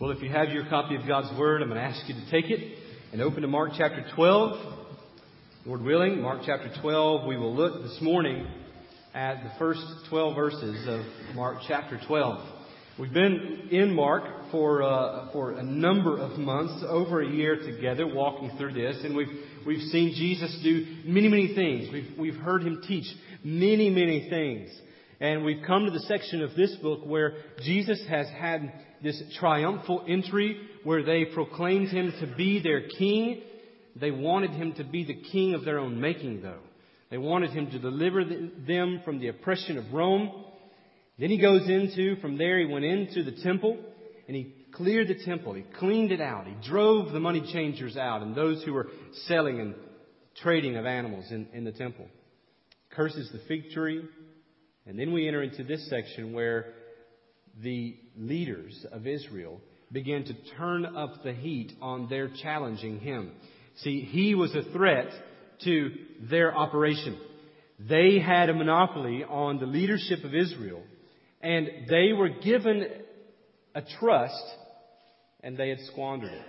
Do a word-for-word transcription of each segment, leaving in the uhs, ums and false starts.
Well, if you have your copy of God's Word, I'm going to ask you to take it and open to Mark chapter twelve. Lord willing, Mark chapter twelve, we will look this morning at the first twelve verses of Mark chapter twelve. We've been in Mark for uh, for a number of months, over a year together, walking through this, and we've we've seen Jesus do many many things. We've we've heard him teach many many things, and we've come to the section of this book where Jesus has had this triumphal entry, where they proclaimed him to be their king. They wanted him to be the king of their own making, though. They wanted him to deliver them from the oppression of Rome. Then he goes into, from there he went into the temple, and he cleared the temple. He cleaned it out. He drove the money changers out and those who were selling and trading of animals in, in the temple. Curses the fig tree. And then we enter into this section where the leaders of Israel began to turn up the heat on their challenging him. See, he was a threat to their operation. They had a monopoly on the leadership of Israel, and they were given a trust, and they had squandered it.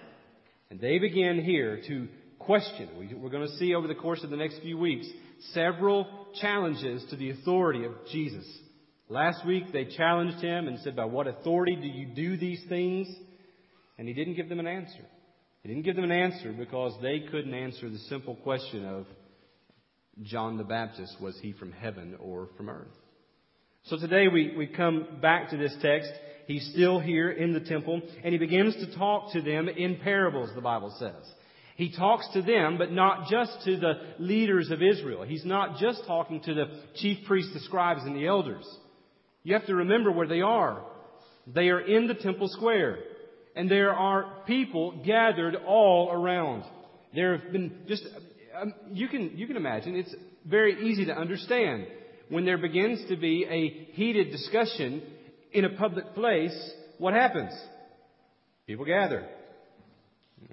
And they began here to question. We're going to see over the course of the next few weeks several challenges to the authority of Jesus. Last week they challenged him and said, "By what authority do you do these things?" And he didn't give them an answer. He didn't give them an answer because they couldn't answer the simple question of John the Baptist, was he from heaven or from earth? So today we, we come back to this text. He's still here in the temple, and he begins to talk to them in parables, the Bible says. He talks to them, but not just to the leaders of Israel. He's not just talking to the chief priests, the scribes, and the elders. You have to remember where they are. They are in the temple square. And there are people gathered all around. There have been just, um, you can you can imagine, it's very easy to understand when there begins to be a heated discussion in a public place, what happens? People gather.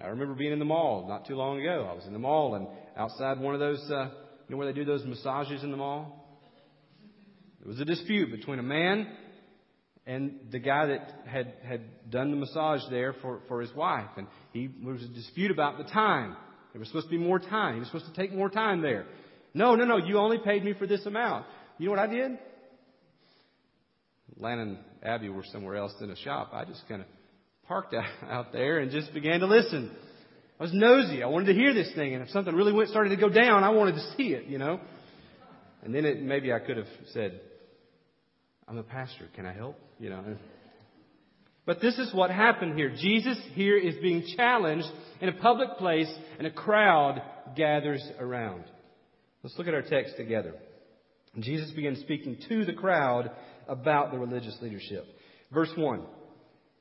I remember being in the mall not too long ago. I was in the mall and outside one of those, uh, you know where they do those massages in the mall? There was a dispute between a man and the guy that had, had done the massage there for, for his wife. And he, there was a dispute about the time. There was supposed to be more time. He was supposed to take more time there. No, no, no. You only paid me for this amount. You know what I did? Lan and Abby were somewhere else in a shop. I just kind of parked out, out there and just began to listen. I was nosy. I wanted to hear this thing. And if something really went started to go down, I wanted to see it, you know. And then it, maybe I could have said, "I'm a pastor. Can I help?" You know. But this is what happened here. Jesus here is being challenged in a public place, and a crowd gathers around. Let's look at our text together. Jesus begins speaking to the crowd about the religious leadership. Verse one.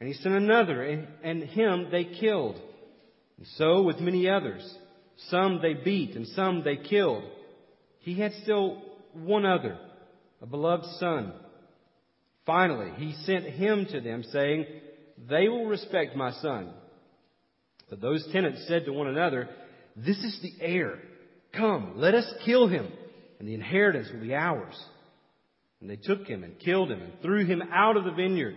And he sent another, and, and him they killed. And so with many others. Some they beat, and some they killed. He had still one other, a beloved son. Finally, he sent him to them, saying, 'They will respect my son.' But those tenants said to one another, 'This is the heir. Come, let us kill him, and the inheritance will be ours.' And they took him and killed him and threw him out of the vineyard.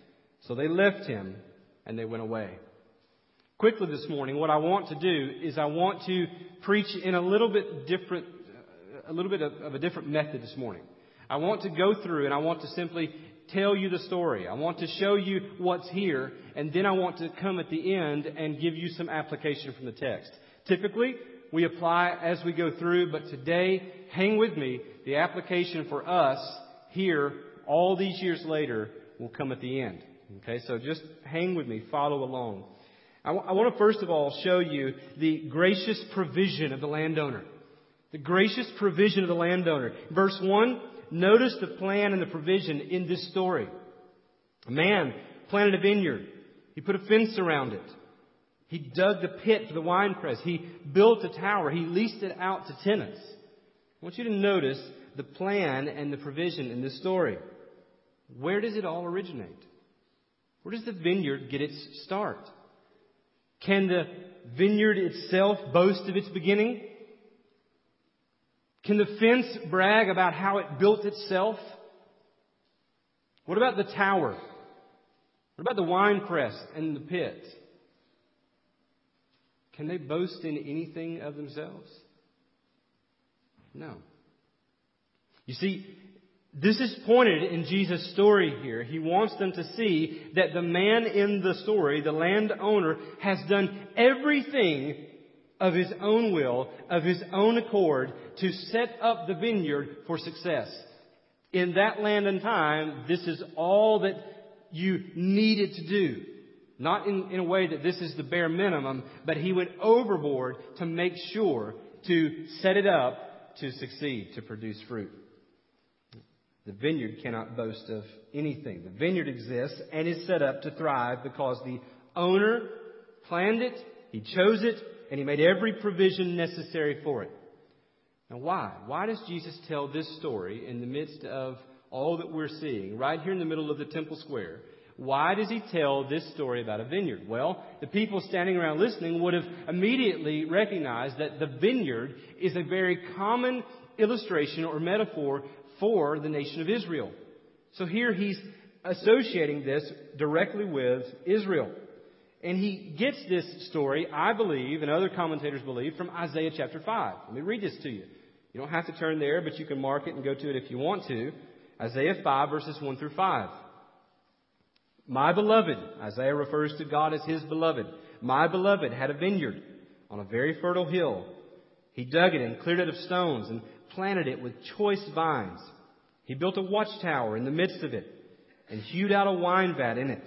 So they left him, and they went away." Quickly this morning, what I want to do is I want to preach in a little bit different, a little bit of, of a different method this morning. I want to go through and I want to simply tell you the story. I want to show you what's here, and then I want to come at the end and give you some application from the text. Typically, we apply as we go through, but today, hang with me. The application for us here, all these years later, will come at the end. Okay, so just hang with me, follow along. I, w- I want to first of all show you the gracious provision of the landowner. The gracious provision of the landowner. Verse one, notice the plan and the provision in this story. A man planted a vineyard. He put a fence around it. He dug the pit for the wine press. He built a tower. He leased it out to tenants. I want you to notice the plan and the provision in this story. Where does it all originate? Where does the vineyard get its start? Can the vineyard itself boast of its beginning? Can the fence brag about how it built itself? What about the tower? What about the wine press and the pit? Can they boast in anything of themselves? No. You see, this is pointed in Jesus' story here. He wants them to see that the man in the story, the landowner, has done everything of his own will, of his own accord, to set up the vineyard for success. In that land and time, this is all that you needed to do. Not in, in a way that this is the bare minimum, but he went overboard to make sure to set it up to succeed, to produce fruit. The vineyard cannot boast of anything. The vineyard exists and is set up to thrive because the owner planned it, he chose it, and he made every provision necessary for it. Now why? Why does Jesus tell this story in the midst of all that we're seeing, right here in the middle of the temple square? Why does he tell this story about a vineyard? Well, the people standing around listening would have immediately recognized that the vineyard is a very common illustration or metaphor for the nation of Israel. So here he's associating this directly with Israel. And he gets this story, I believe, and other commentators believe, from Isaiah chapter five. Let me read this to you. You don't have to turn there, but you can mark it and go to it if you want to. Isaiah five, verses one through five. My beloved, Isaiah refers to God as his beloved. My beloved had a vineyard on a very fertile hill. He dug it and cleared it of stones and planted it with choice vines. He built a watchtower in the midst of it and hewed out a wine vat in it.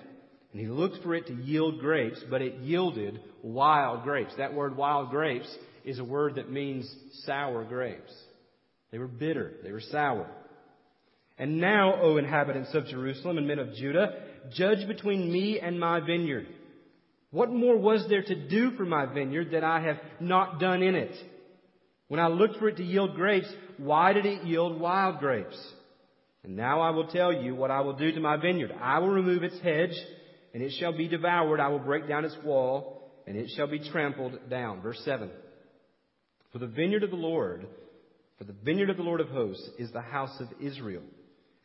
And he looked for it to yield grapes, but it yielded wild grapes. That word wild grapes is a word that means sour grapes. They were bitter. They were sour. And now, O inhabitants of Jerusalem and men of Judah, judge between me and my vineyard. What more was there to do for my vineyard that I have not done in it? When I looked for it to yield grapes, why did it yield wild grapes? And now I will tell you what I will do to my vineyard. I will remove its hedge, and it shall be devoured. I will break down its wall, and it shall be trampled down. Verse seven. For the vineyard of the Lord, for the vineyard of the Lord of hosts is the house of Israel,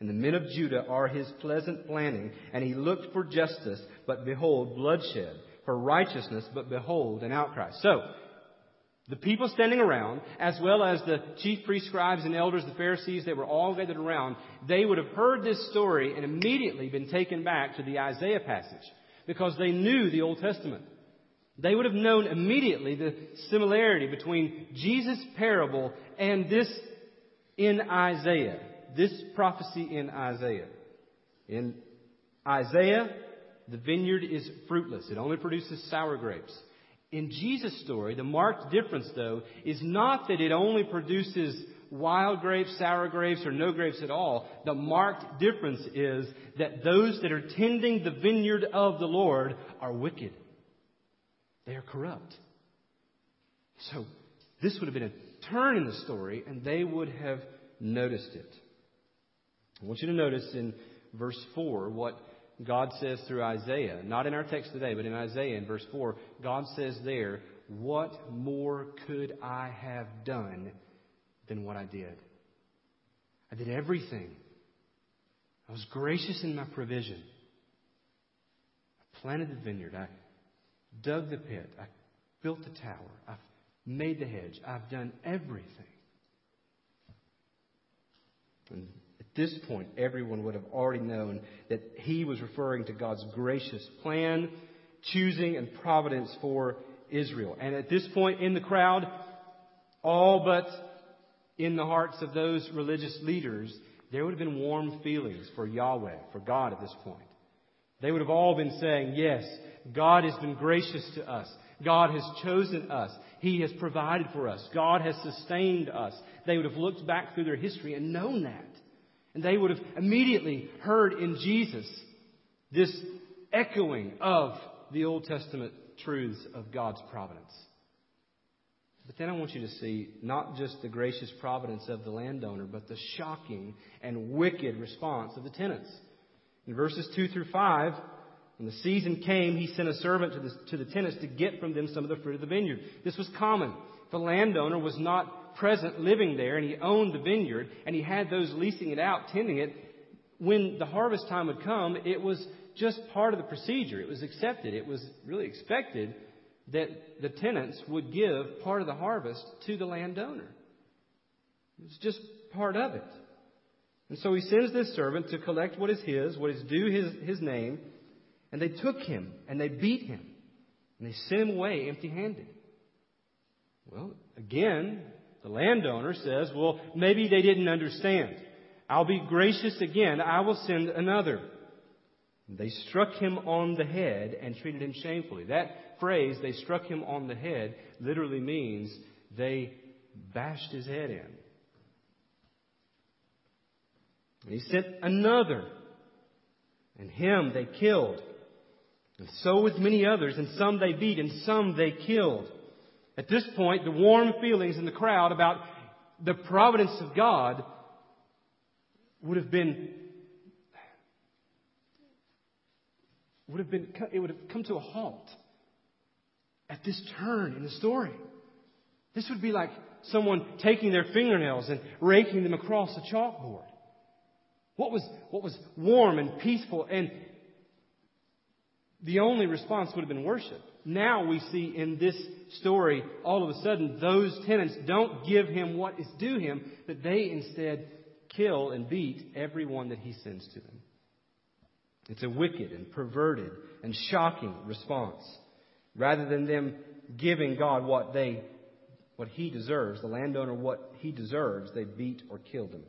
and the men of Judah are his pleasant planting. And he looked for justice, but behold, bloodshed; for righteousness, but behold, an outcry. So, the people standing around, as well as the chief priests, scribes, and elders, the Pharisees, they were all gathered around. They would have heard this story and immediately been taken back to the Isaiah passage because they knew the Old Testament. They would have known immediately the similarity between Jesus' parable and this in Isaiah, this prophecy in Isaiah. In Isaiah, the vineyard is fruitless. It only produces sour grapes. In Jesus' story, the marked difference, though, is not that it only produces wild grapes, sour grapes, or no grapes at all. The marked difference is that those that are tending the vineyard of the Lord are wicked. They are corrupt. So this would have been a turn in the story, and they would have noticed it. I want you to notice in verse four what God says through Isaiah, not in our text today, but in Isaiah in verse four, God says there, what more could I have done than what I did? I did everything. I was gracious in my provision. I planted the vineyard. I dug the pit. I built the tower. I've made the hedge. I've done everything. And this point, everyone would have already known that he was referring to God's gracious plan, choosing, and providence for Israel. And at this point in the crowd, all but in the hearts of those religious leaders, there would have been warm feelings for Yahweh, for God at this point. They would have all been saying, yes, God has been gracious to us. God has chosen us. He has provided for us. God has sustained us. They would have looked back through their history and known that. And they would have immediately heard in Jesus this echoing of the Old Testament truths of God's providence. But then I want you to see not just the gracious providence of the landowner, but the shocking and wicked response of the tenants. In verses two through five, when the season came, he sent a servant to the, to the tenants to get from them some of the fruit of the vineyard. This was common. The landowner was not present living there, and he owned the vineyard, and he had those leasing it out, tending it. When the harvest time would come, it was just part of the procedure. It was accepted. It was really expected that the tenants would give part of the harvest to the landowner. It was just part of it. And so he sends this servant to collect what is his, what is due his, his name. And they took him and they beat him and they sent him away empty-handed. Well, again, the landowner says, well, maybe they didn't understand. I'll be gracious again. I will send another. And they struck him on the head and treated him shamefully. That phrase, they struck him on the head, literally means they bashed his head in. And he sent another, and him they killed. And so with many others, and some they beat, and some they killed. At this point, the warm feelings in the crowd about the providence of God would have been, would have been, it would have come to a halt at this turn in the story. This would be like someone taking their fingernails and raking them across a chalkboard. What was, what was warm and peaceful, and the only response would have been worship. Now we see in this story, all of a sudden, those tenants don't give him what is due him, but they instead kill and beat everyone that he sends to them. It's a wicked and perverted and shocking response. Rather than them giving God what they, what he deserves, the landowner what he deserves, they beat or killed him.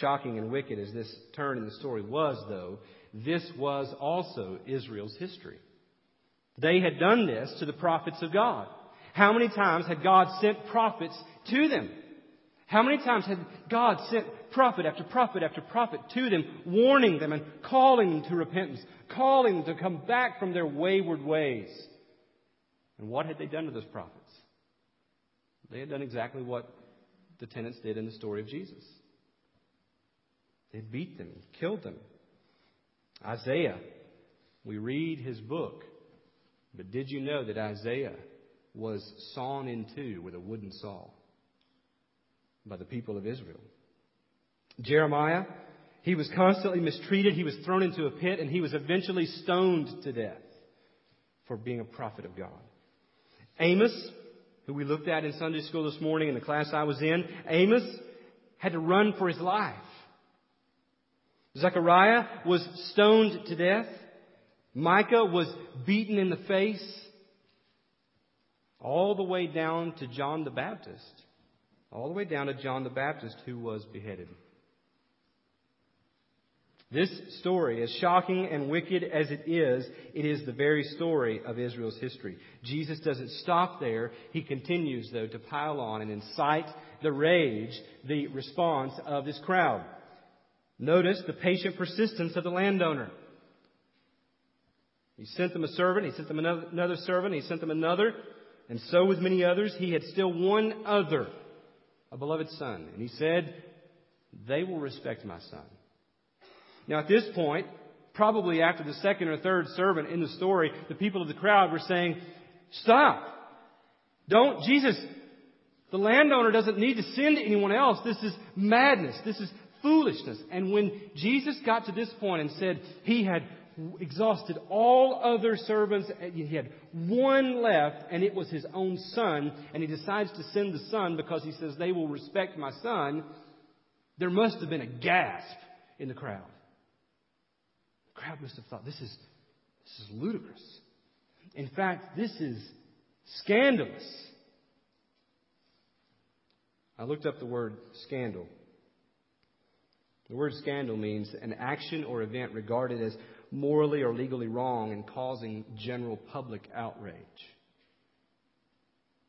Shocking and wicked as this turn in the story was, though, this was also Israel's history. They had done this to the prophets of God. How many times had God sent prophets to them? How many times had God sent prophet after prophet after prophet to them, warning them and calling them to repentance, calling them to come back from their wayward ways? And what had they done to those prophets? They had done exactly what the tenants did in the story of Jesus. They beat them, killed them. Isaiah, we read his book, but did you know that Isaiah was sawn in two with a wooden saw by the people of Israel? Jeremiah, he was constantly mistreated. He was thrown into a pit, and he was eventually stoned to death for being a prophet of God. Amos, who we looked at in Sunday school this morning in the class I was in, Amos had to run for his life. Zechariah was stoned to death. Micah was beaten in the face. All the way down to John the Baptist. All the way down to John the Baptist, who was beheaded. This story, as shocking and wicked as it is, it is the very story of Israel's history. Jesus doesn't stop there. He continues, though, to pile on and incite the rage, the response of this crowd. Notice the patient persistence of the landowner. He sent them a servant. He sent them another, another servant. He sent them another. And so with many others, he had still one other, a beloved son. And he said, they will respect my son. Now at this point, probably after the second or third servant in the story, the people of the crowd were saying, stop. Don't, Jesus, the landowner doesn't need to send anyone else. This is madness. This is foolishness. And when Jesus got to this point and said he had exhausted all other servants, he had one left, and it was his own son, and he decides to send the son because he says, they will respect my son. There must have been a gasp in the crowd. The crowd must have thought, this is, this is ludicrous. In fact, this is scandalous. I looked up the word scandal. The word scandal means an action or event regarded as morally or legally wrong and causing general public outrage.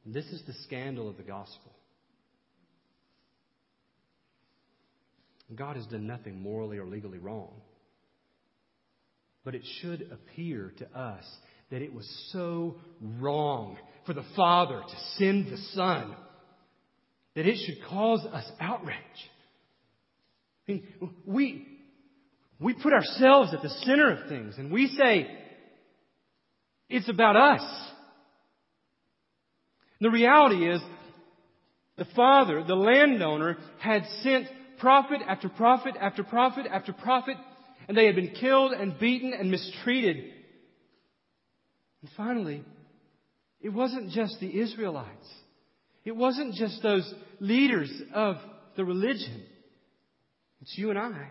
This is the scandal of the gospel. God has done nothing morally or legally wrong. But it should appear to us that it was so wrong for the Father to send the Son that it should cause us outrage. I mean, we, we put ourselves at the center of things and we say, it's about us. The reality is, the Father, the landowner, had sent prophet after prophet after prophet after prophet, and they had been killed and beaten and mistreated. And finally, it wasn't just the Israelites. It wasn't just those leaders of the religion. It's you and I.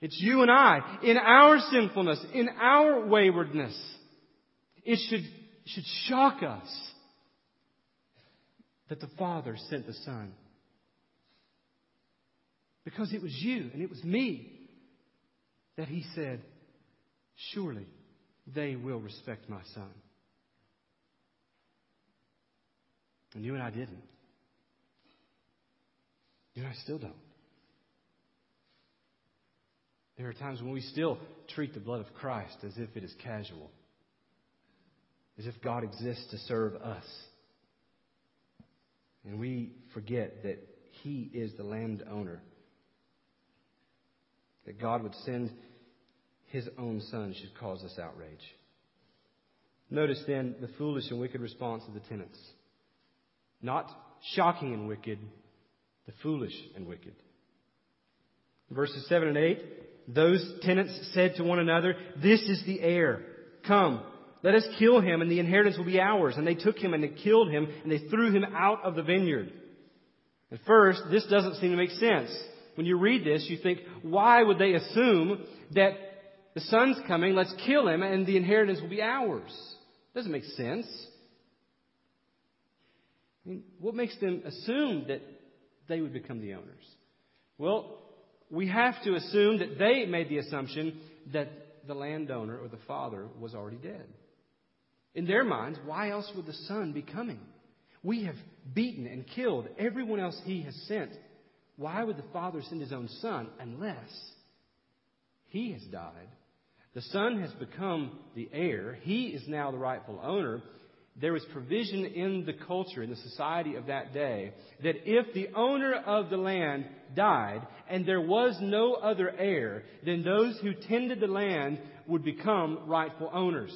It's you and I. In our sinfulness, in our waywardness, it should, it should shock us that the Father sent the Son. Because it was you and it was me that He said, surely they will respect my Son. And you and I didn't. You and I still don't. There are times when we still treat the blood of Christ as if it is casual. As if God exists to serve us. And we forget that He is the landowner. That God would send His own Son should cause us outrage. Notice then the foolish and wicked response of the tenants. Not shocking and wicked, the foolish and wicked. Verses seven and eight, those tenants said to one another, this is the heir. Come. Let us kill him, and the inheritance will be ours. And they took him, and they killed him, and they threw him out of the vineyard. At first, this doesn't seem to make sense. When you read this, you think, why would they assume that the son's coming, let's kill him, and the inheritance will be ours? It doesn't make sense. I mean, what makes them assume that they would become the owners? Well, we have to assume that they made the assumption that the landowner or the father was already dead. In their minds, why else would the son be coming? We have beaten and killed everyone else he has sent. Why would the father send his own son unless he has died? The son has become the heir. He is now the rightful owner. There was provision in the culture, in the society of that day, that if the owner of the land died and there was no other heir, then those who tended the land would become rightful owners.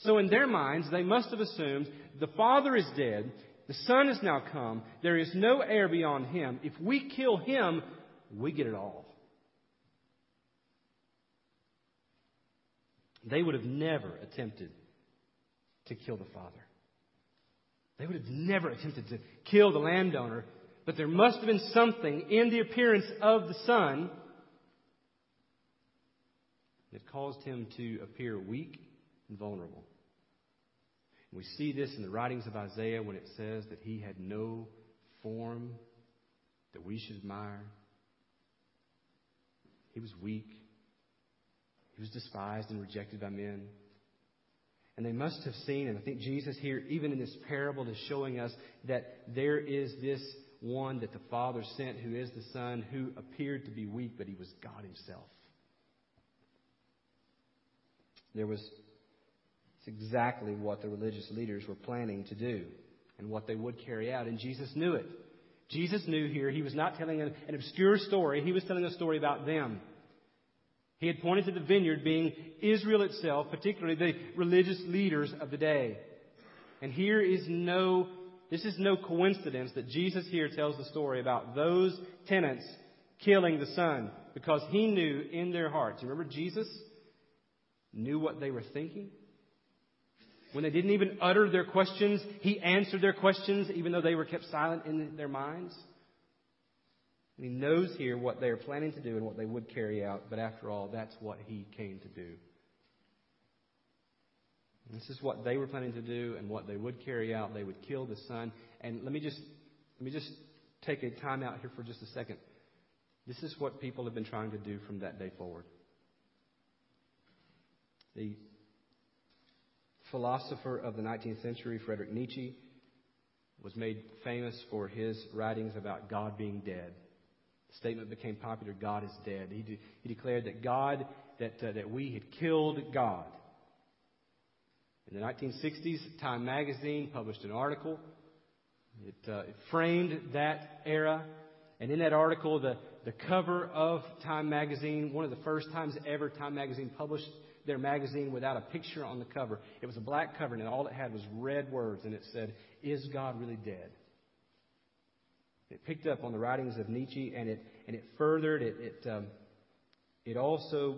So in their minds, they must have assumed the father is dead, the son has now come, there is no heir beyond him. If we kill him, we get it all. They would have never attempted to kill the father. They would have never attempted to kill the landowner, but there must have been something in the appearance of the son that caused him to appear weak and vulnerable. And we see this in the writings of Isaiah when it says that he had no form that we should admire. He was weak. He was despised and rejected by men. And they must have seen, and I think Jesus here, even in this parable, is showing us that there is this one that the Father sent, who is the Son, who appeared to be weak, but he was God Himself. There was it's exactly what the religious leaders were planning to do and what they would carry out, and Jesus knew it. Jesus knew here he was not telling an, an obscure story. He was telling a story about them. He had pointed to the vineyard being Israel itself, particularly the religious leaders of the day. And here is no, this is no coincidence that Jesus here tells the story about those tenants killing the son, because he knew in their hearts. You remember, Jesus knew what they were thinking. When they didn't even utter their questions, he answered their questions, even though they were kept silent in their minds. And he knows here what they are planning to do and what they would carry out. But after all, that's what he came to do. This is what they were planning to do and what they would carry out. They would kill the son. And let me just let me just take a time out here for just a second. This is what people have been trying to do from that day forward. The philosopher of the nineteenth century, Friedrich Nietzsche, was made famous for his writings about God being dead. The statement became popular, God is dead. He, de- he declared that God, that, uh, that we had killed God. In the nineteen sixties, Time magazine published an article. It, uh, it framed that era. And in that article, the, the cover of Time magazine, one of the first times ever Time magazine published their magazine without a picture on the cover. It was a black cover, and all it had was red words, and it said, "Is God really dead?" It picked up on the writings of Nietzsche, and it and it furthered it. It um, it also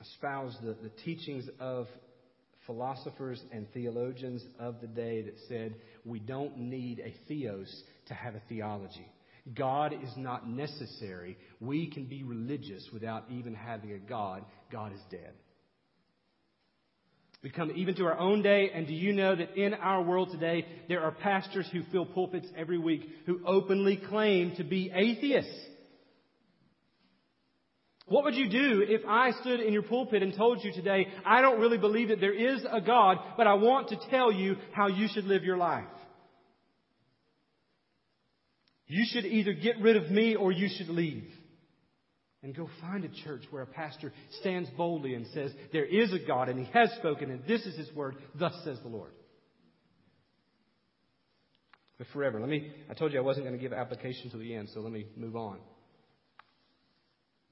espoused the, the teachings of philosophers and theologians of the day that said we don't need a theos to have a theology. God is not necessary. We can be religious without even having a God. God is dead. We come even to our own day, and do you know that in our world today, there are pastors who fill pulpits every week who openly claim to be atheists? What would you do if I stood in your pulpit and told you today, I don't really believe that there is a God, but I want to tell you how you should live your life? You should either get rid of me or you should leave. And go find a church where a pastor stands boldly and says, there is a God and He has spoken and this is His word. Thus says the Lord. But forever, let me, I told you I wasn't going to give application to the end, so let me move on.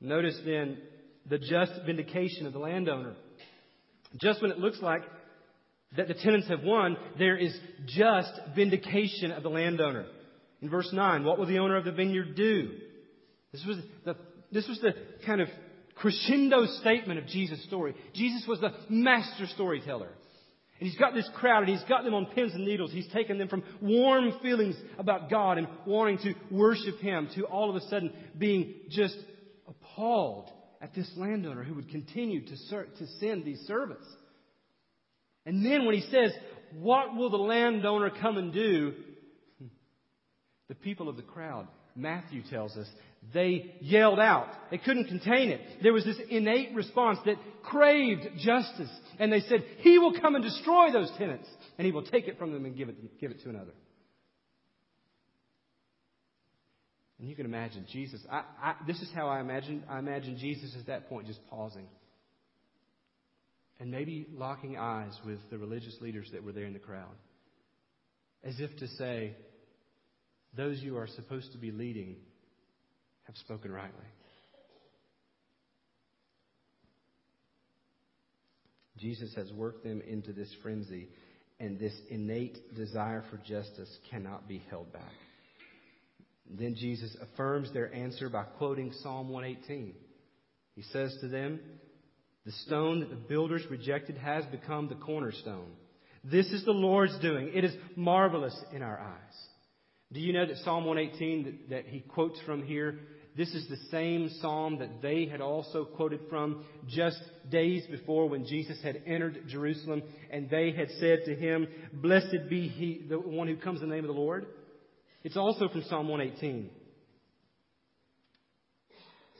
Notice then the just vindication of the landowner. Just when it looks like that the tenants have won, there is just vindication of the landowner. In verse nine, what will the owner of the vineyard do? This was the this was the kind of crescendo statement of Jesus' story. Jesus was the master storyteller. And he's got this crowd and he's got them on pins and needles. He's taken them from warm feelings about God and wanting to worship Him to all of a sudden being just appalled at this landowner who would continue to ser- to send these servants. And then when he says, what will the landowner come and do? The people of the crowd, Matthew tells us, they yelled out. They couldn't contain it. There was this innate response that craved justice. And they said, He will come and destroy those tenants. And He will take it from them and give it, give it to another. And you can imagine Jesus. I, I, this is how I imagine, I imagine Jesus at that point, just pausing. And maybe locking eyes with the religious leaders that were there in the crowd. As if to say, those you are supposed to be leading have spoken rightly. Jesus has worked them into this frenzy, and this innate desire for justice cannot be held back. Then Jesus affirms their answer by quoting Psalm one eighteen. He says to them, "The stone that the builders rejected has become the cornerstone. This is the Lord's doing. It is marvelous in our eyes." Do you know that Psalm one eighteen that, that he quotes from here, this is the same psalm that they had also quoted from just days before when Jesus had entered Jerusalem and they had said to Him, "Blessed be He, the one who comes in the name of the Lord." It's also from Psalm one eighteen.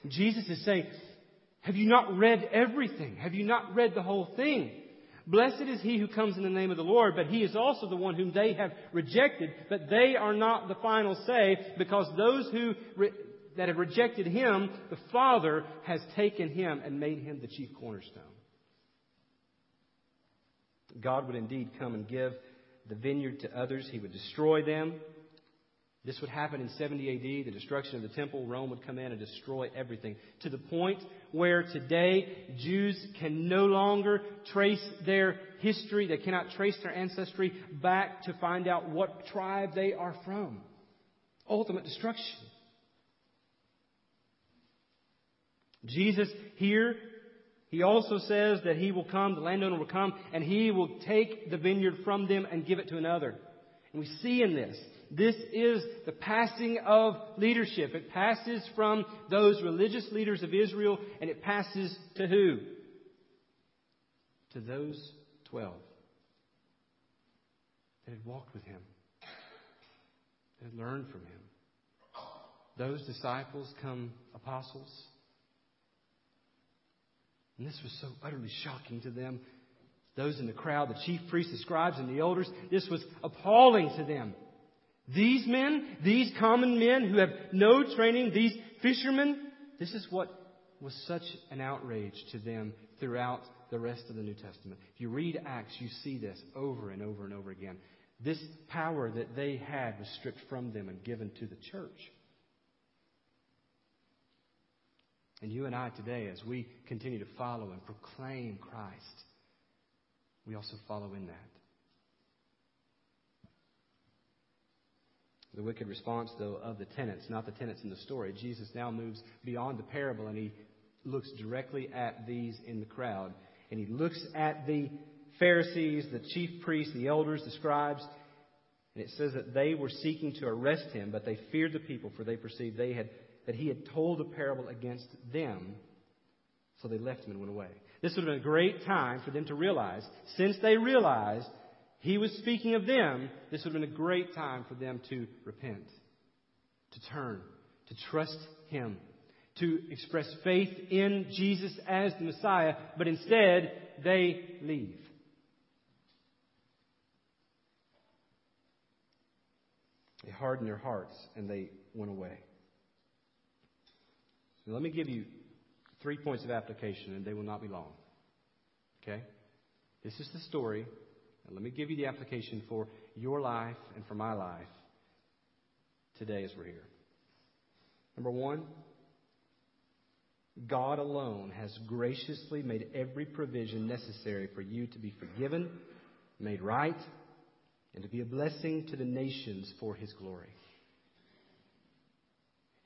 Jesus is saying, have you not read everything? Have you not read the whole thing? Blessed is He who comes in the name of the Lord, but He is also the one whom they have rejected. But they are not the final say, because those who re- that have rejected Him, the Father has taken Him and made Him the chief cornerstone. God would indeed come and give the vineyard to others. He would destroy them. This would happen in seventy A D, the destruction of the temple. Rome would come in and destroy everything to the point where today Jews can no longer trace their history. They cannot trace their ancestry back to find out what tribe they are from. Ultimate destruction. Jesus here, He also says that He will come, the landowner will come, and He will take the vineyard from them and give it to another. And we see in this This is the passing of leadership. It passes from those religious leaders of Israel, and it passes to who? To those twelve that had walked with him, that had learned from him. Those disciples come apostles. And this was so utterly shocking to them. Those in the crowd, the chief priests, the scribes, and the elders, this was appalling to them. These men, these common men who have no training, these fishermen, this is what was such an outrage to them throughout the rest of the New Testament. If you read Acts, you see this over and over and over again. This power that they had was stripped from them and given to the church. And you and I today, as we continue to follow and proclaim Christ, we also follow in that. The wicked response, though, of the tenants, not the tenants in the story. Jesus now moves beyond the parable, and he looks directly at these in the crowd. And he looks at the Pharisees, the chief priests, the elders, the scribes. And it says that they were seeking to arrest him, but they feared the people, for they perceived they had that he had told a parable against them. So they left him and went away. This would have been a great time for them to realize, since they realized he was speaking of them, this would have been a great time for them to repent, to turn, to trust him, to express faith in Jesus as the Messiah. But instead, they leave. They hardened their hearts and they went away. Now, let me give you three points of application, and they will not be long. Okay? This is the story. And let me give you the application for your life and for my life today as we're here. Number one, God alone has graciously made every provision necessary for you to be forgiven, made right, and to be a blessing to the nations for his glory.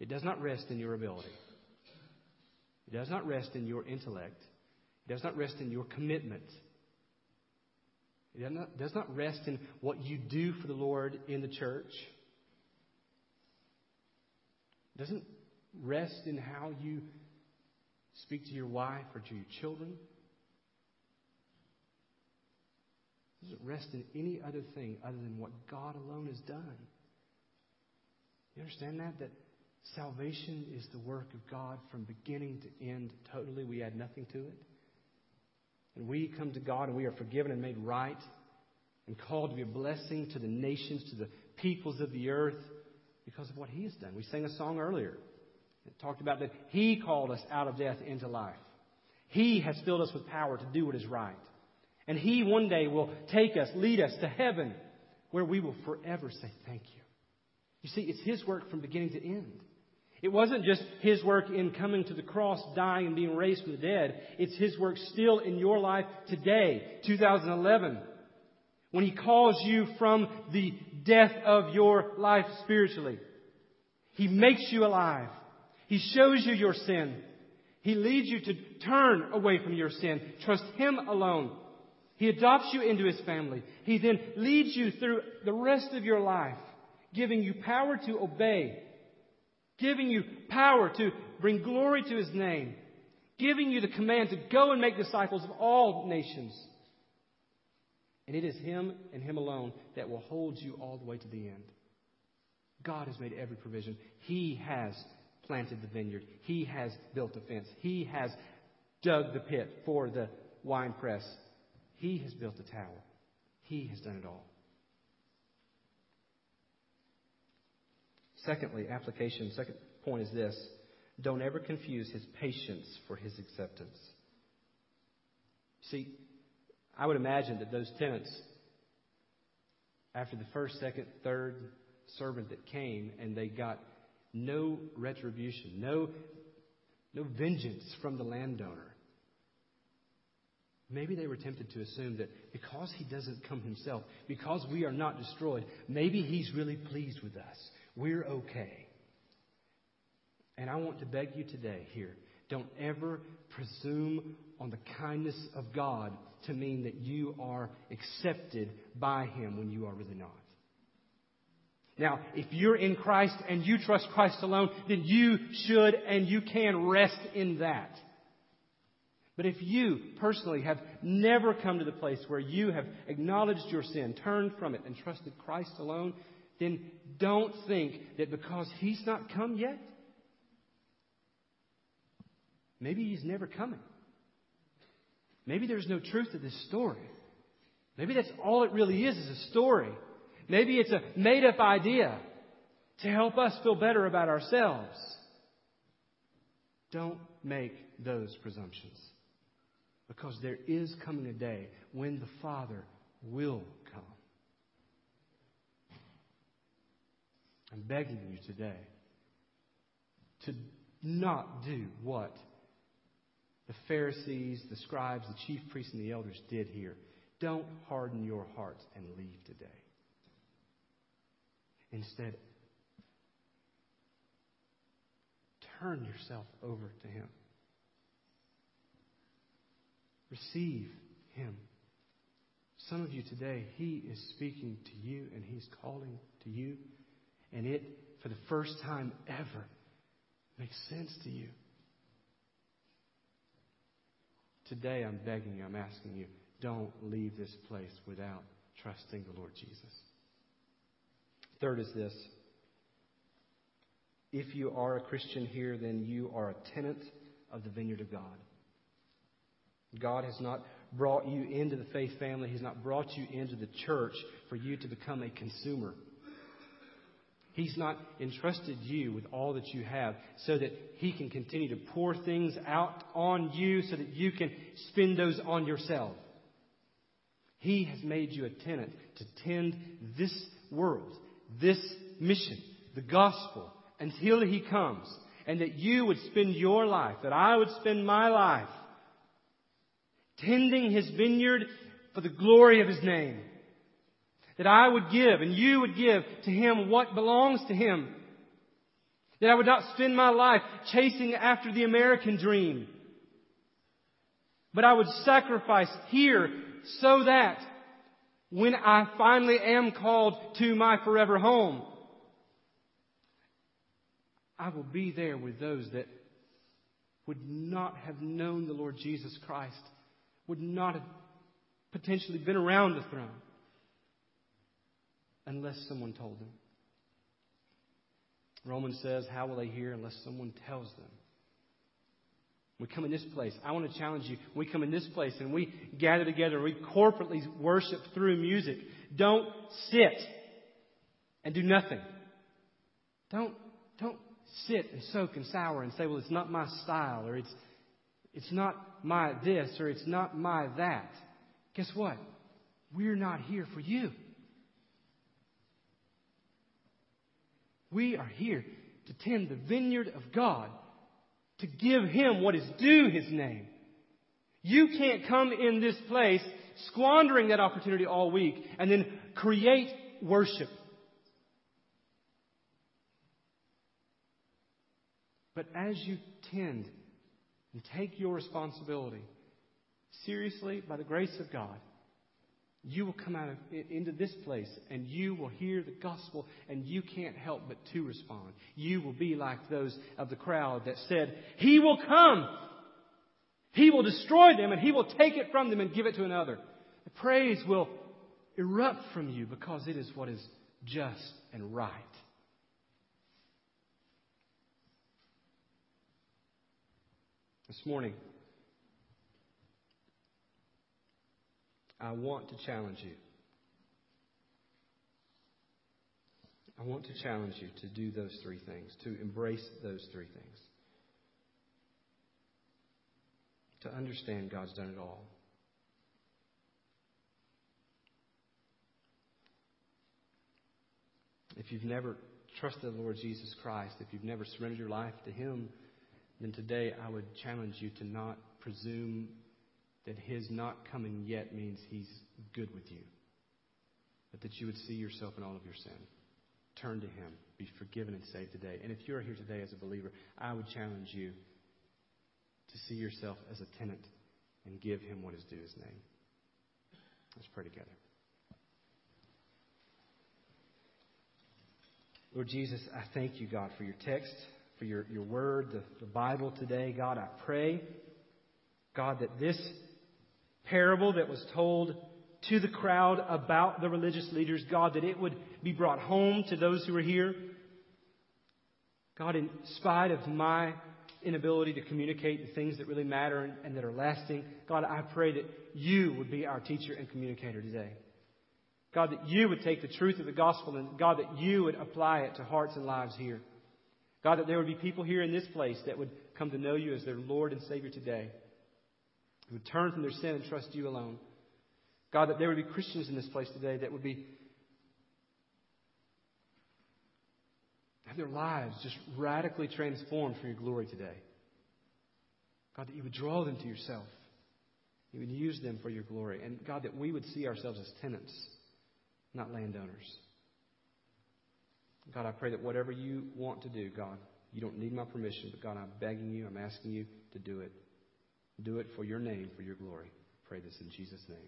It does not rest in your ability. It does not rest in your intellect. It does not rest in your commitment. It does not rest in what you do for the Lord in the church. It doesn't rest in how you speak to your wife or to your children. It doesn't rest in any other thing other than what God alone has done. You understand that? That salvation is the work of God from beginning to end totally. We add nothing to it. And we come to God and we are forgiven and made right and called to be a blessing to the nations, to the peoples of the earth because of what he has done. We sang a song earlier that talked about that he called us out of death into life. He has filled us with power to do what is right. And he one day will take us, lead us to heaven where we will forever say thank you. You see, it's his work from beginning to end. It wasn't just his work in coming to the cross, dying and being raised from the dead. It's his work still in your life today, two thousand eleven, when he calls you from the death of your life spiritually. He makes you alive. He shows you your sin. He leads you to turn away from your sin. Trust him alone. He adopts you into his family. He then leads you through the rest of your life, giving you power to obey, giving you power to bring glory to his name, giving you the command to go and make disciples of all nations. And it is him and him alone that will hold you all the way to the end. God has made every provision. He has planted the vineyard. He has built a fence. He has dug the pit for the wine press. He has built the tower. He has done it all. Secondly, application, second point is this. Don't ever confuse his patience for his acceptance. See, I would imagine that those tenants, after the first, second, third servant that came, and they got no retribution, no, no vengeance from the landowner, maybe they were tempted to assume that because he doesn't come himself, because we are not destroyed, maybe he's really pleased with us. We're okay. And I want to beg you today here, don't ever presume on the kindness of God to mean that you are accepted by him when you are really not. Now, if you're in Christ and you trust Christ alone, then you should and you can rest in that. But if you personally have never come to the place where you have acknowledged your sin, turned from it, and trusted Christ alone, then don't think that because He's not come yet, maybe He's never coming. Maybe there's no truth to this story. Maybe that's all it really is, is a story. Maybe it's a made-up idea to help us feel better about ourselves. Don't make those presumptions. Because there is coming a day when the Father will come. I'm begging you today to not do what the Pharisees, the scribes, the chief priests, and the elders did here. Don't harden your hearts and leave today. Instead, turn yourself over to Him. Receive Him. Some of you today, He is speaking to you and He's calling to you. And it, for the first time ever, makes sense to you. Today, I'm begging you, I'm asking you, don't leave this place without trusting the Lord Jesus. Third is this. If you are a Christian here, then you are a tenant of the vineyard of God. God has not brought you into the faith family. He's not brought you into the church for you to become a consumer. He's not entrusted you with all that you have so that He can continue to pour things out on you so that you can spend those on yourself. He has made you a tenant to tend this world, this mission, the gospel, until He comes. And that you would spend your life, that I would spend my life, tending His vineyard for the glory of His name. That I would give and you would give to Him what belongs to Him. That I would not spend my life chasing after the American dream. But I would sacrifice here so that when I finally am called to my forever home, I will be there with those that would not have known the Lord Jesus Christ, would not have potentially been around the throne unless someone told them. Romans says, how will they hear unless someone tells them? We come in this place. I want to challenge you. We come in this place and we gather together. We corporately worship through music. Don't sit and do nothing. Don't don't sit and soak and sour and say, well, it's not my style, or it's it's not my this, or it's not my that. Guess what? We're not here for you. We are here to tend the vineyard of God, to give Him what is due His name. You can't come in this place squandering that opportunity all week and then create worship. But as you tend and take your responsibility seriously by the grace of God, you will come out of, into this place and you will hear the gospel, and you can't help but to respond. You will be like those of the crowd that said, He will come. He will destroy them and He will take it from them and give it to another. The praise will erupt from you because it is what is just and right. This morning, I want to challenge you. I want to challenge you to do those three things, to embrace those three things. To understand God's done it all. If you've never trusted the Lord Jesus Christ, if you've never surrendered your life to Him, then today I would challenge you to not presume that His not coming yet means He's good with you, but that you would see yourself in all of your sin. Turn to Him. Be forgiven and saved today. And if you're here today as a believer, I would challenge you to see yourself as a tenant and give Him what is due His name. Let's pray together. Lord Jesus, I thank you, God, for your text, for your, your word, the, the Bible today. God, I pray, God, that this parable that was told to the crowd about the religious leaders, God, that it would be brought home to those who are here. God, in spite of my inability to communicate the things that really matter and, and that are lasting, God, I pray that you would be our teacher and communicator today. God, that you would take the truth of the gospel and, God, that you would apply it to hearts and lives here. God, that there would be people here in this place that would come to know you as their Lord and Savior today, who would turn from their sin and trust you alone. God, that there would be Christians in this place today that would be have their lives just radically transformed for your glory today. God, that you would draw them to yourself. You would use them for your glory. And God, that we would see ourselves as tenants, not landowners. God, I pray that whatever you want to do, God, you don't need my permission, but God, I'm begging you, I'm asking you to do it. Do it for your name, for your glory. I pray this in Jesus' name.